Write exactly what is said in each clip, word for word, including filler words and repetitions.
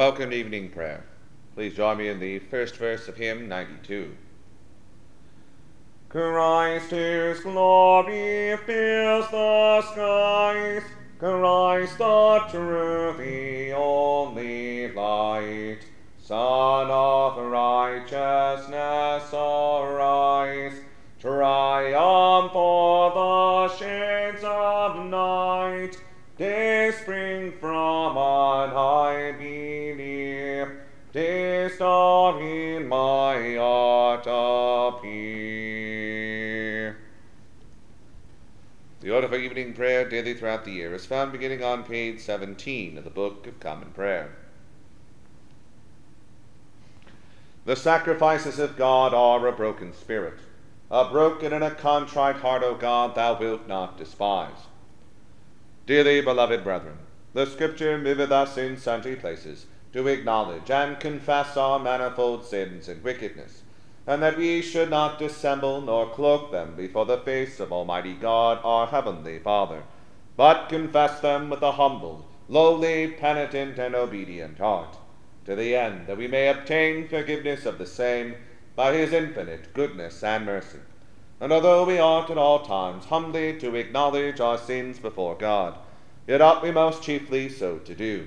Welcome to evening prayer. Please join me in the first verse of hymn ninety-two. Christ is glory fills the skies, Christ the true, the only light. Son of righteousness, arise, triumph o'er the shades of night. Day spring from on high beneath, day star in my heart appear. The order for evening prayer daily throughout the year is found beginning on page seventeen of the Book of Common Prayer. The sacrifices of God are a broken spirit. A broken and a contrite heart, O God, thou wilt not despise. Dearly beloved brethren, the Scripture moveth us in sundry places to acknowledge and confess our manifold sins and wickedness, and that we should not dissemble nor cloak them before the face of Almighty God, our Heavenly Father, but confess them with a humble, lowly, penitent, and obedient heart, to the end that we may obtain forgiveness of the same by His infinite goodness and mercy. And although we ought at all times humbly to acknowledge our sins before God, yet ought we most chiefly so to do,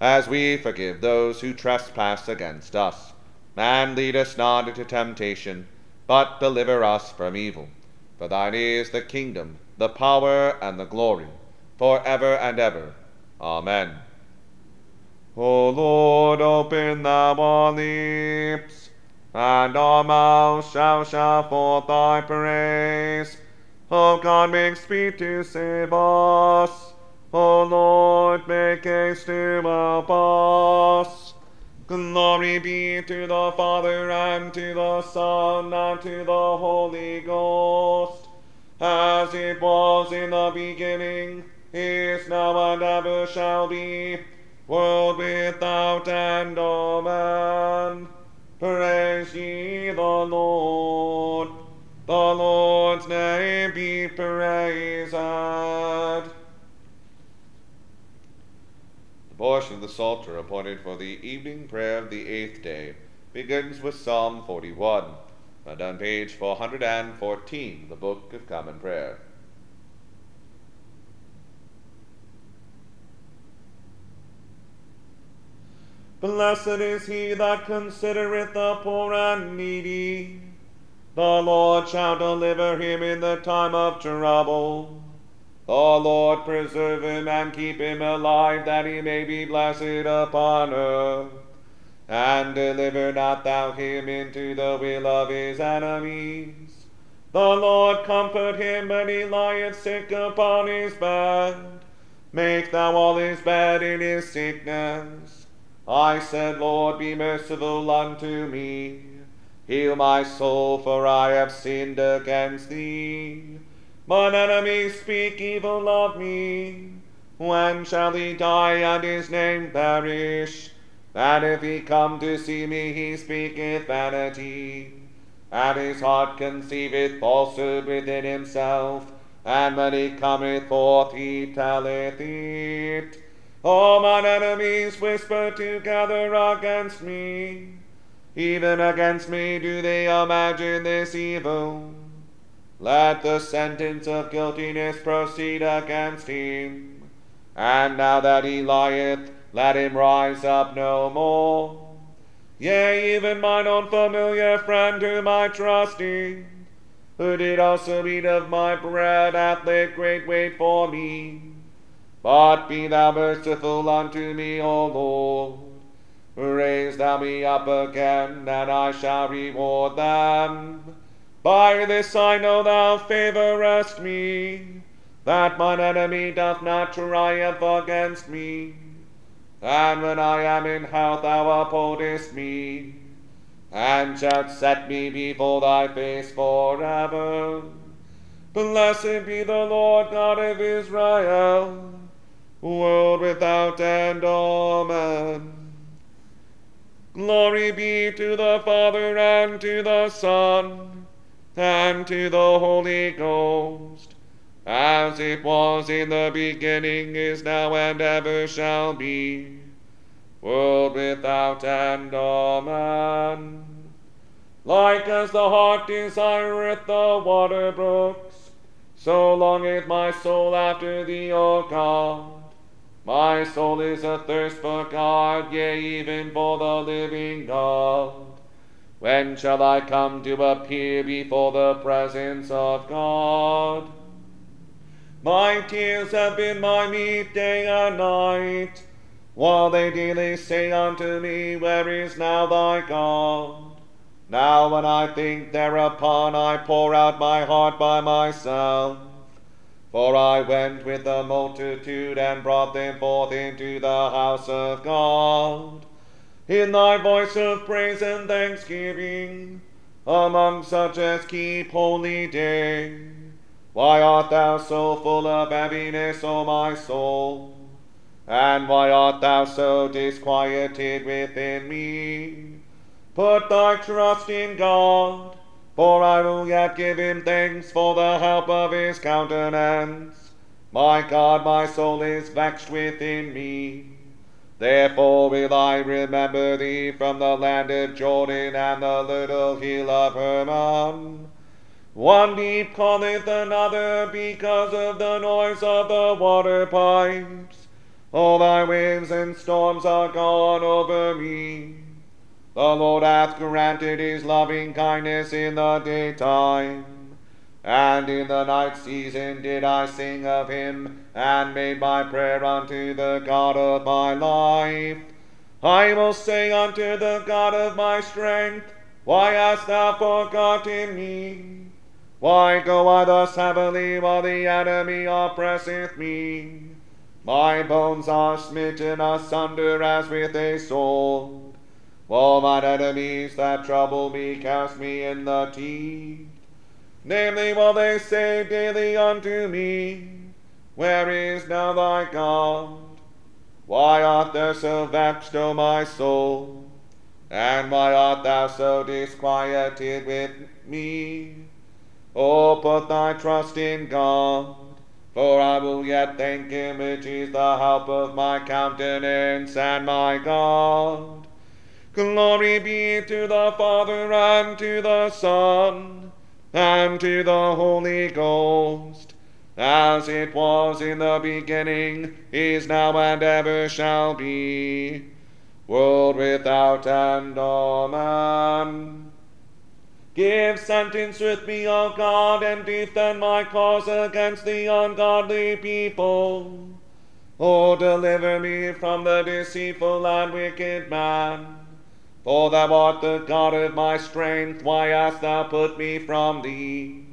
as we forgive those who trespass against us. And lead us not into temptation, but deliver us from evil. For thine is the kingdom, the power, and the glory, for ever and ever. Amen. O Lord, open thou our lips, and our mouth shall shout forth thy praise. O God, make speed to save us. O Lord, make haste to help us. Glory be to the Father, and to the Son, and to the Holy Ghost, as it was in the beginning, is now, and ever shall be, world without end, Amen. Praise ye the Lord. The Lord's name be praised. The portion of the Psalter appointed for the evening prayer of the eighth day begins with Psalm forty-one, and on page four hundred fourteen, the Book of Common Prayer. Blessed is he that considereth the poor and needy. The Lord shall deliver him in the time of trouble. The Lord preserve him and keep him alive, that he may be blessed upon earth. And deliver not thou him into the will of his enemies. The Lord comfort him when he lieth sick upon his bed. Make thou all his bed in his sickness. I said, Lord, be merciful unto me. Heal my soul, for I have sinned against thee. Mine enemies speak evil of me. When shall he die and his name perish? And if he come to see me, he speaketh vanity. And his heart conceiveth falsehood within himself. And when he cometh forth, he telleth it. All mine enemies whisper together against me. Even against me do they imagine this evil. Let the sentence of guiltiness proceed against him. And now that he lieth, let him rise up no more. Yea, even mine own familiar friend whom I trusted, who did also eat of my bread, hath laid great wait for me. But be thou merciful unto me, O Lord. Raise thou me up again, and I shall reward them. By this I know thou favorest me, that mine enemy doth not triumph against me. And when I am in health, thou upholdest me, and shalt set me before thy face forever. Blessed be the Lord God of Israel, world without end. Amen. Glory be to the Father, and to the Son, and to the Holy Ghost, as it was in the beginning, is now, and ever shall be, world without end. Amen. Like as the hart desireth the water brooks, so longeth my soul after thee, O God. My soul is athirst for God, yea, even for the living God. When shall I come to appear before the presence of God? My tears have been my meat day and night, while they daily say unto me, Where is now thy God? Now when I think thereupon, I pour out my heart by myself. For I went with the multitude, and brought them forth into the house of God, in thy voice of praise and thanksgiving, among such as keep holy day. Why art thou so full of heaviness, O my soul? And why art thou so disquieted within me? Put thy trust in God, for I will yet give him thanks for the help of his countenance. My God, my soul is vexed within me. Therefore will I remember thee from the land of Jordan and the little hill of Hermon. One deep calleth another because of the noise of the water pipes. All thy waves and storms are gone over me. The Lord hath granted his loving kindness in the daytime, and in the night season did I sing of him, and made my prayer unto the God of my life. I will say unto the God of my strength, Why hast thou forgotten me? Why go I thus heavily while the enemy oppresseth me? My bones are smitten asunder as with a sword. All mine enemies that trouble me cast me in the teeth. Namely, while they say daily unto me, Where is now thy God? Why art thou so vexed, O my soul? And why art thou so disquieted with me? O put thy trust in God, for I will yet thank him, which is the help of my countenance and my God. Glory be to the Father, and to the Son, and to the Holy Ghost, as it was in the beginning, is now, and ever shall be, world without end. Amen. Give sentence with me, O God, and defend my cause against the ungodly people. O deliver me from the deceitful and wicked man. For thou art the God of my strength, why hast thou put me from thee?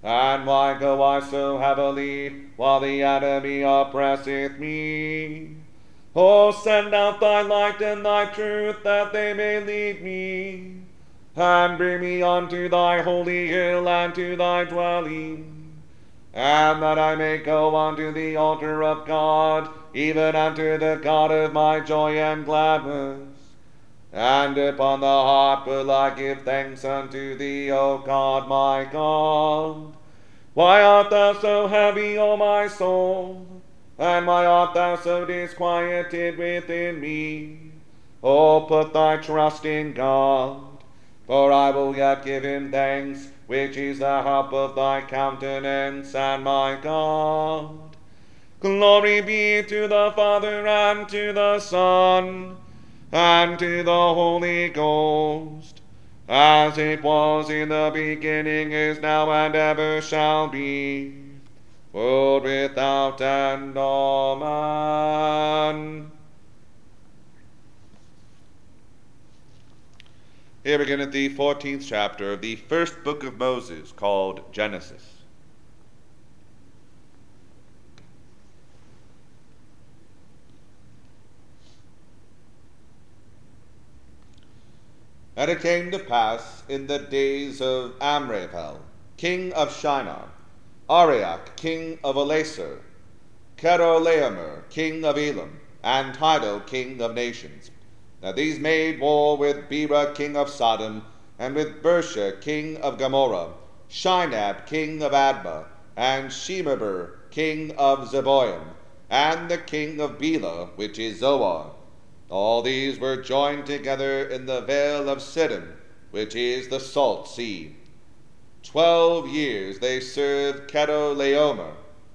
And why go I so heavily, while the enemy oppresseth me? O send out thy light and thy truth, that they may lead me, and bring me unto thy holy hill and to thy dwelling, and that I may go unto the altar of God, even unto the God of my joy and gladness. And upon the harp will I give thanks unto thee, O God, my God. Why art thou so heavy, O my soul? And why art thou so disquieted within me? O put thy trust in God, for I will yet give him thanks, which is the help of thy countenance and my God. Glory be to the Father, and to the Son, and to the Holy Ghost, as it was in the beginning, is now, and ever shall be, world without end. Amen. Here beginneth the fourteenth chapter of the first book of Moses, called Genesis. And it came to pass in the days of Amraphel, king of Shinar, Ariach, king of Elaser, Chedorlaomer, king of Elam, and Tidal, king of nations, that these made war with Bera, king of Sodom, and with Bersha, king of Gomorrah, Shinab, king of Admah, and Shemaber, king of Zeboim, and the king of Bela, which is Zoar. All these were joined together in the vale of Siddim, which is the salt sea. Twelve years they served Chedorlaomer,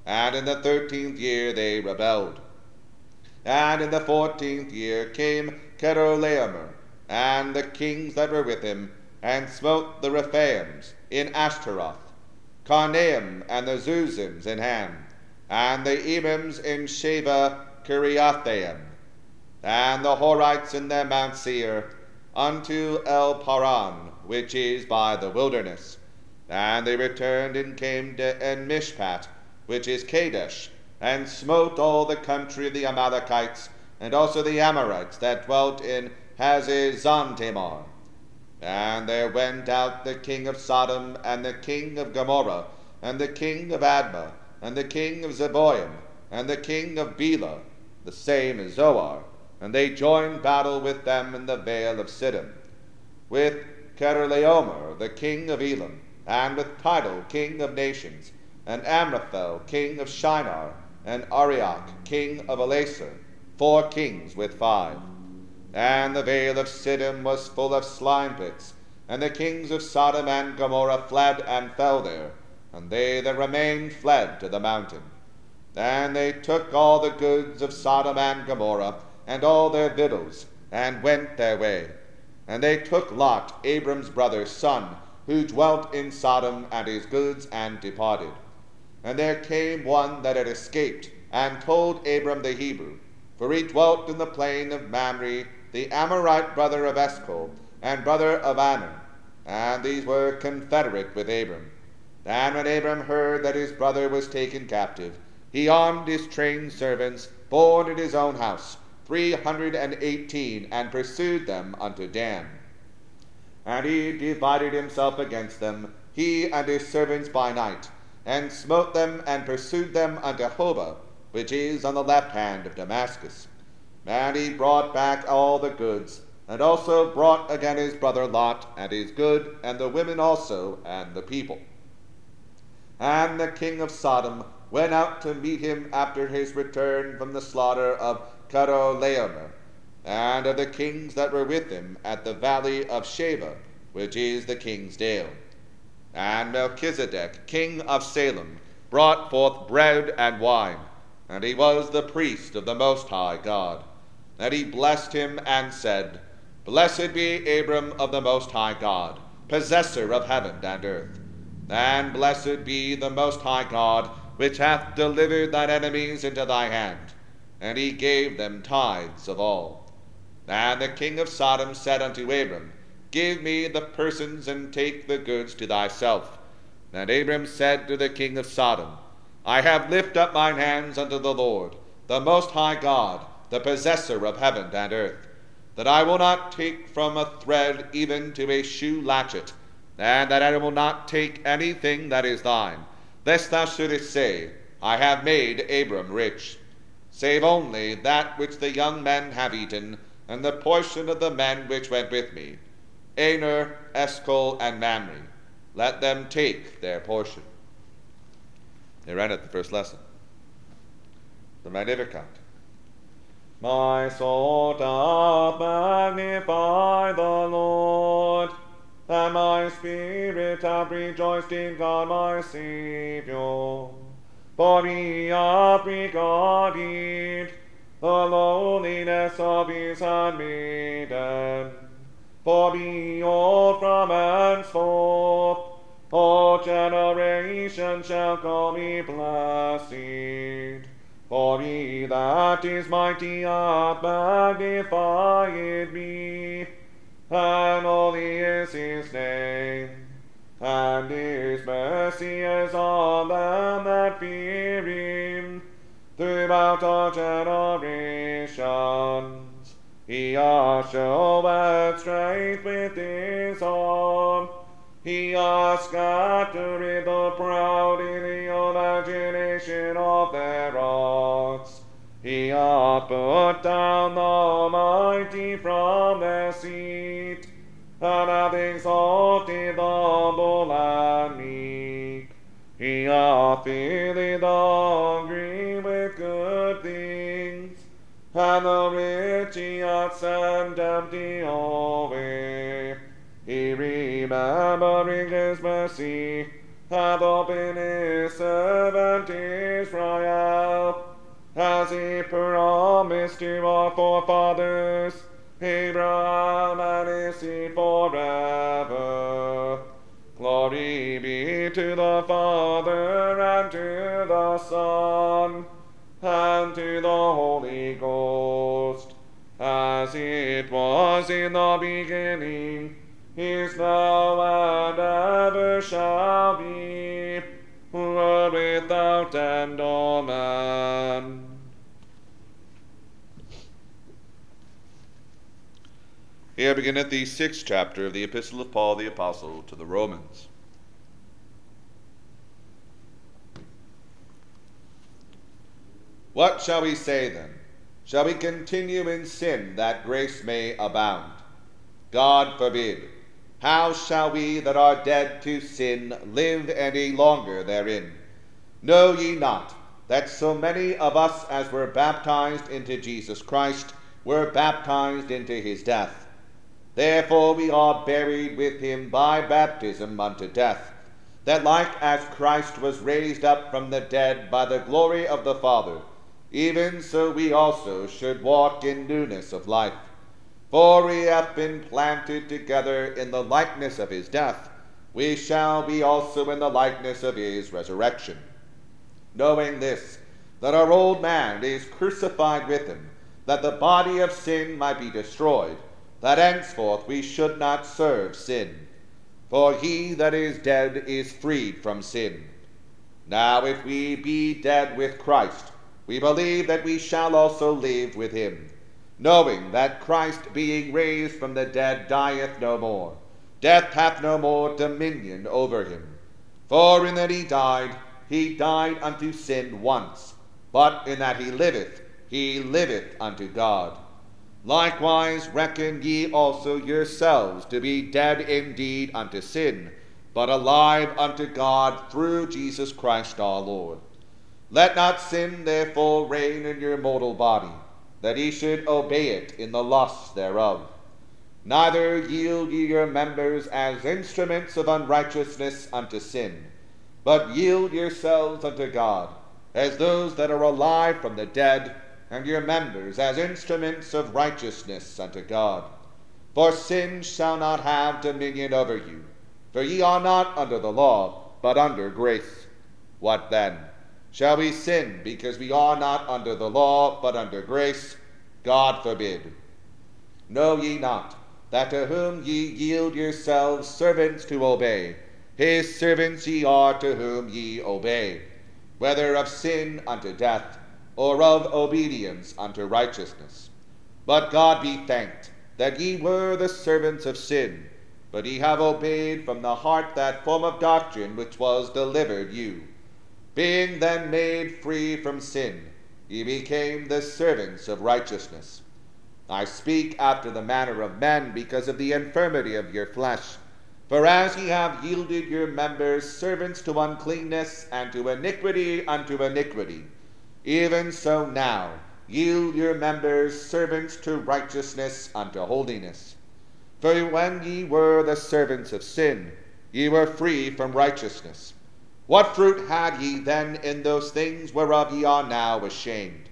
and in the thirteenth year they rebelled. And in the fourteenth year came Chedorlaomer, and the kings that were with him, and smote the Rephaims in Ashtaroth, Carnaim and the Zuzims in Ham, and the Emims in Sheba, Kiriathaim, and the Horites in their Mansir, unto El Paran, which is by the wilderness. And they returned and came to En Mishpat, which is Kadesh, and smote all the country of the Amalekites, and also the Amorites that dwelt in Hazi Zantimar. And there went out the king of Sodom, and the king of Gomorrah, and the king of Admah, and the king of Zeboim, and the king of Bela, the same as Zoar, and they joined battle with them in the vale of Siddim, with Chedorlaomer, the king of Elam, and with Tidal, king of nations, and Amraphel, king of Shinar, and Ariach, king of Elaser, four kings with five. And the vale of Siddim was full of slime pits, and the kings of Sodom and Gomorrah fled and fell there, and they that remained fled to the mountain. And they took all the goods of Sodom and Gomorrah, and all their victuals, and went their way. And they took Lot, Abram's brother's son, who dwelt in Sodom, and his goods, and departed. And there came one that had escaped, and told Abram the Hebrew, for he dwelt in the plain of Mamre, the Amorite brother of Eshcol, and brother of Anan, and these were confederate with Abram. And when Abram heard that his brother was taken captive, he armed his trained servants, born in his own house, three hundred and eighteen, and pursued them unto Dan. And he divided himself against them, he and his servants by night, and smote them and pursued them unto Hobah, which is on the left hand of Damascus. And he brought back all the goods, and also brought again his brother Lot, and his good, and the women also, and the people. And the king of Sodom went out to meet him after his return from the slaughter of Chedorlaomer, and of the kings that were with him at the valley of Sheba, which is the king's dale. And Melchizedek, king of Salem, brought forth bread and wine, and he was the priest of the Most High God. And he blessed him and said, Blessed be Abram of the Most High God, possessor of heaven and earth. And blessed be the Most High God, which hath delivered thine enemies into thy hand. And he gave them tithes of all. And the king of Sodom said unto Abram, Give me the persons, and take the goods to thyself. And Abram said to the king of Sodom, I have lifted up mine hands unto the Lord, the Most High God, the possessor of heaven and earth, that I will not take from a thread even to a shoe latchet, and that I will not take anything that is thine, lest thou shouldest say, I have made Abram rich, save only that which the young men have eaten, and the portion of the men which went with me, Aner, Escol, and Mamre. Let them take their portion. They read it the first lesson. The Magnificat. My soul doth magnify the Lord, and my spirit hath rejoiced in God my Saviour. For he hath regarded the lowliness of his handmaiden. For behold, from henceforth all generations shall call me blessed. For he that is mighty hath magnified me, and holy is his name. And his mercy is on them that fear him throughout all generations. He hath showed strength with his arm. He hath scattered the proud in the imagination of their hearts. He hath put down the mighty from their seat, and hath exalted the humble and meek. He hath filled the hungry with good things, and the rich he hath sent empty away. He remembering his mercy, hath opened his servant Israel, as he promised to our forefathers, Abraham and his seed forever. Glory be to the Father, and to the Son, and to the Holy Ghost, as it was in the beginning, is now, and ever shall be, world without end. Amen. Here beginneth the sixth chapter of the Epistle of Paul the Apostle to the Romans. What shall we say then? Shall we continue in sin that grace may abound? God forbid. How shall we that are dead to sin live any longer therein? Know ye not that so many of us as were baptized into Jesus Christ were baptized into his death? Therefore we are buried with him by baptism unto death, that like as Christ was raised up from the dead by the glory of the Father, even so we also should walk in newness of life. For we have been planted together in the likeness of his death, we shall be also in the likeness of his resurrection. Knowing this, that our old man is crucified with him, that the body of sin might be destroyed, that henceforth we should not serve sin. For he that is dead is freed from sin. Now if we be dead with Christ, we believe that we shall also live with him, knowing that Christ being raised from the dead dieth no more, death hath no more dominion over him. For in that he died, he died unto sin once, but in that he liveth, he liveth unto God. Likewise reckon ye also yourselves to be dead indeed unto sin, but alive unto God through Jesus Christ our Lord. Let not sin therefore reign in your mortal body, that ye should obey it in the lusts thereof. Neither yield ye your members as instruments of unrighteousness unto sin, but yield yourselves unto God, as those that are alive from the dead, and your members as instruments of righteousness unto God. For sin shall not have dominion over you, for ye are not under the law, but under grace. What then? Shall we sin because we are not under the law, but under grace? God forbid. Know ye not that to whom ye yield yourselves servants to obey, his servants ye are to whom ye obey, whether of sin unto death, or of obedience unto righteousness. But God be thanked, that ye were the servants of sin, but ye have obeyed from the heart that form of doctrine which was delivered you. Being then made free from sin, ye became the servants of righteousness. I speak after the manner of men because of the infirmity of your flesh. For as ye have yielded your members servants to uncleanness and to iniquity unto iniquity, even so now yield your members servants to righteousness unto holiness. For when ye were the servants of sin, ye were free from righteousness. What fruit had ye then in those things whereof ye are now ashamed?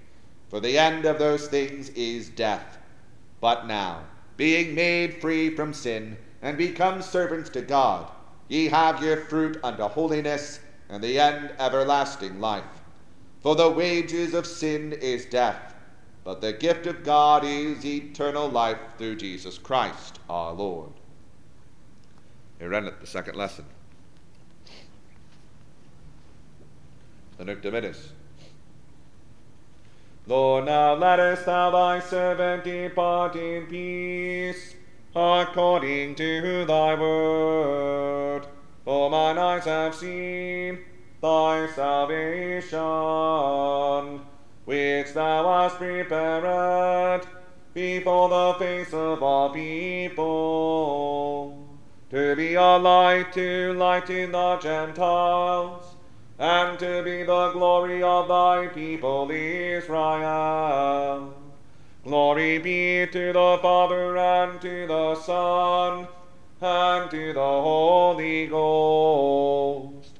For the end of those things is death. But now, being made free from sin, and become servants to God, ye have your fruit unto holiness, and the end everlasting life. For the wages of sin is death, but the gift of God is eternal life through Jesus Christ our Lord. Here endeth the second lesson. The Nunc Dimittis. Lord, now lettest thou thy servant depart in peace, according to thy word. For mine eyes have seen thy salvation, which thou hast prepared before the face of all people, to be a light to lighten the Gentiles, and to be the glory of thy people Israel. Glory be to the Father, and to the Son, and to the Holy Ghost,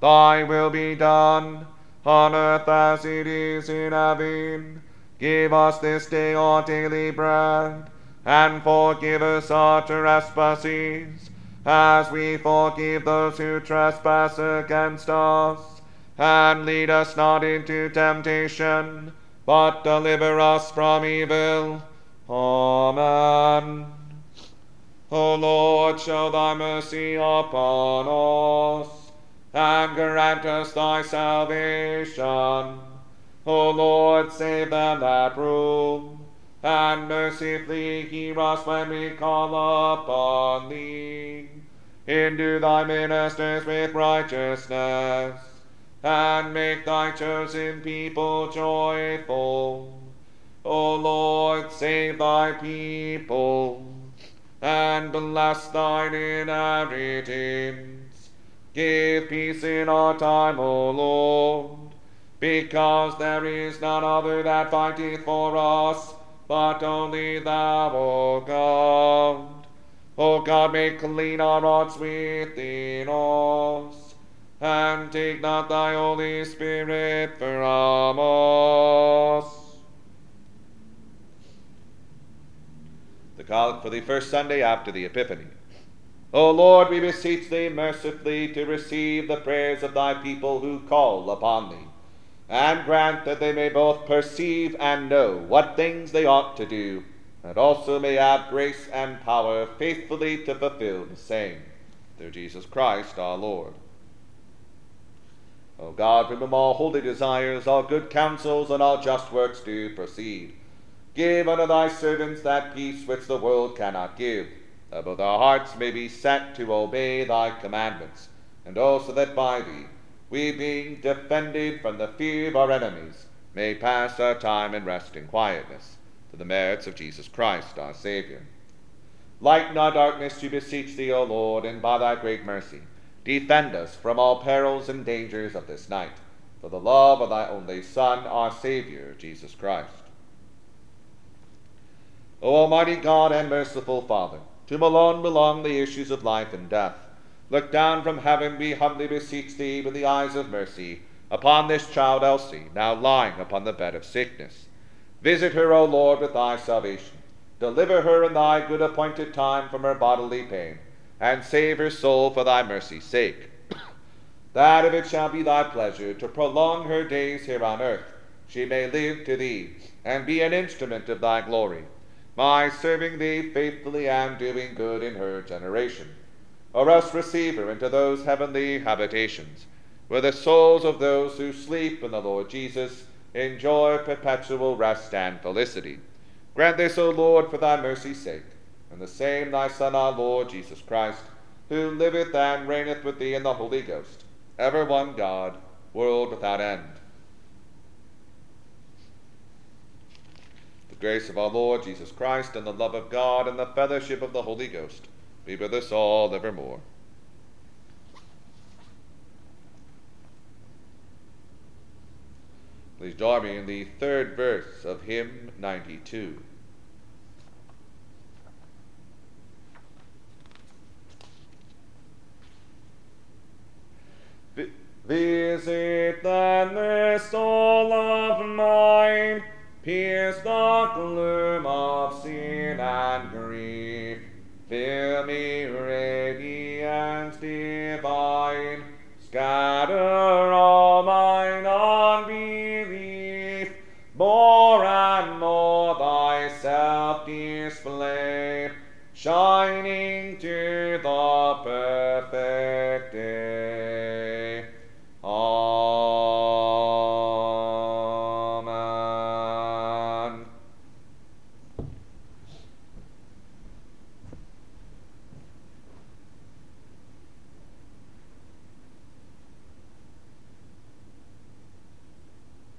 thy will be done, on earth as it is in heaven. Give us this day our daily bread, and forgive us our trespasses, as we forgive those who trespass against us. And lead us not into temptation, but deliver us from evil. Amen. O Lord, show thy mercy upon us, and grant us thy salvation. O Lord, save them that rule, and mercifully hear us when we call upon thee. Endue thy ministers with righteousness, and make thy chosen people joyful. O Lord, save thy people, and bless thine inheritance. Give peace in our time, O Lord, because there is none other that fighteth for us, but only thou, O God. O God, make clean our hearts within us, and take not thy Holy Spirit from us. The Collect for the first Sunday after the Epiphany. O Lord, we beseech thee mercifully to receive the prayers of thy people who call upon thee, and grant that they may both perceive and know what things they ought to do, and also may have grace and power faithfully to fulfill the same. Through Jesus Christ our Lord. O God, from whom all holy desires, all good counsels, and all just works do proceed, give unto thy servants that peace which the world cannot give, that both our hearts may be set to obey thy commandments, and also that by thee, we being defended from the fear of our enemies, may pass our time in rest and quietness, through the merits of Jesus Christ our Saviour. Lighten our darkness, we beseech thee, O Lord, and by thy great mercy, defend us from all perils and dangers of this night, for the love of thy only Son, our Saviour, Jesus Christ. O Almighty God and merciful Father, to whom alone belong the issues of life and death, look down from heaven, we humbly beseech thee, with the eyes of mercy, upon this child Elsie, now lying upon the bed of sickness. Visit her, O Lord, with thy salvation. Deliver her in thy good appointed time from her bodily pain, and save her soul for thy mercy's sake. That if it shall be thy pleasure to prolong her days here on earth, she may live to thee, and be an instrument of thy glory, by serving thee faithfully and doing good in her generation. Or else receive her into those heavenly habitations, where the souls of those who sleep in the Lord Jesus enjoy perpetual rest and felicity. Grant this, O Lord, for thy mercy's sake, and the same thy Son, our Lord Jesus Christ, who liveth and reigneth with thee in the Holy Ghost, ever one God, world without end. The grace of our Lord Jesus Christ, and the love of God, and the fellowship of the Holy Ghost, be with us all evermore. Please join me in the third verse of hymn ninety-two. V- Visit then this soul of mine, pierce the gloom of sin and grief. Fill me, radiance divine, scatter all mine unbelief, more and more thyself display, shining to the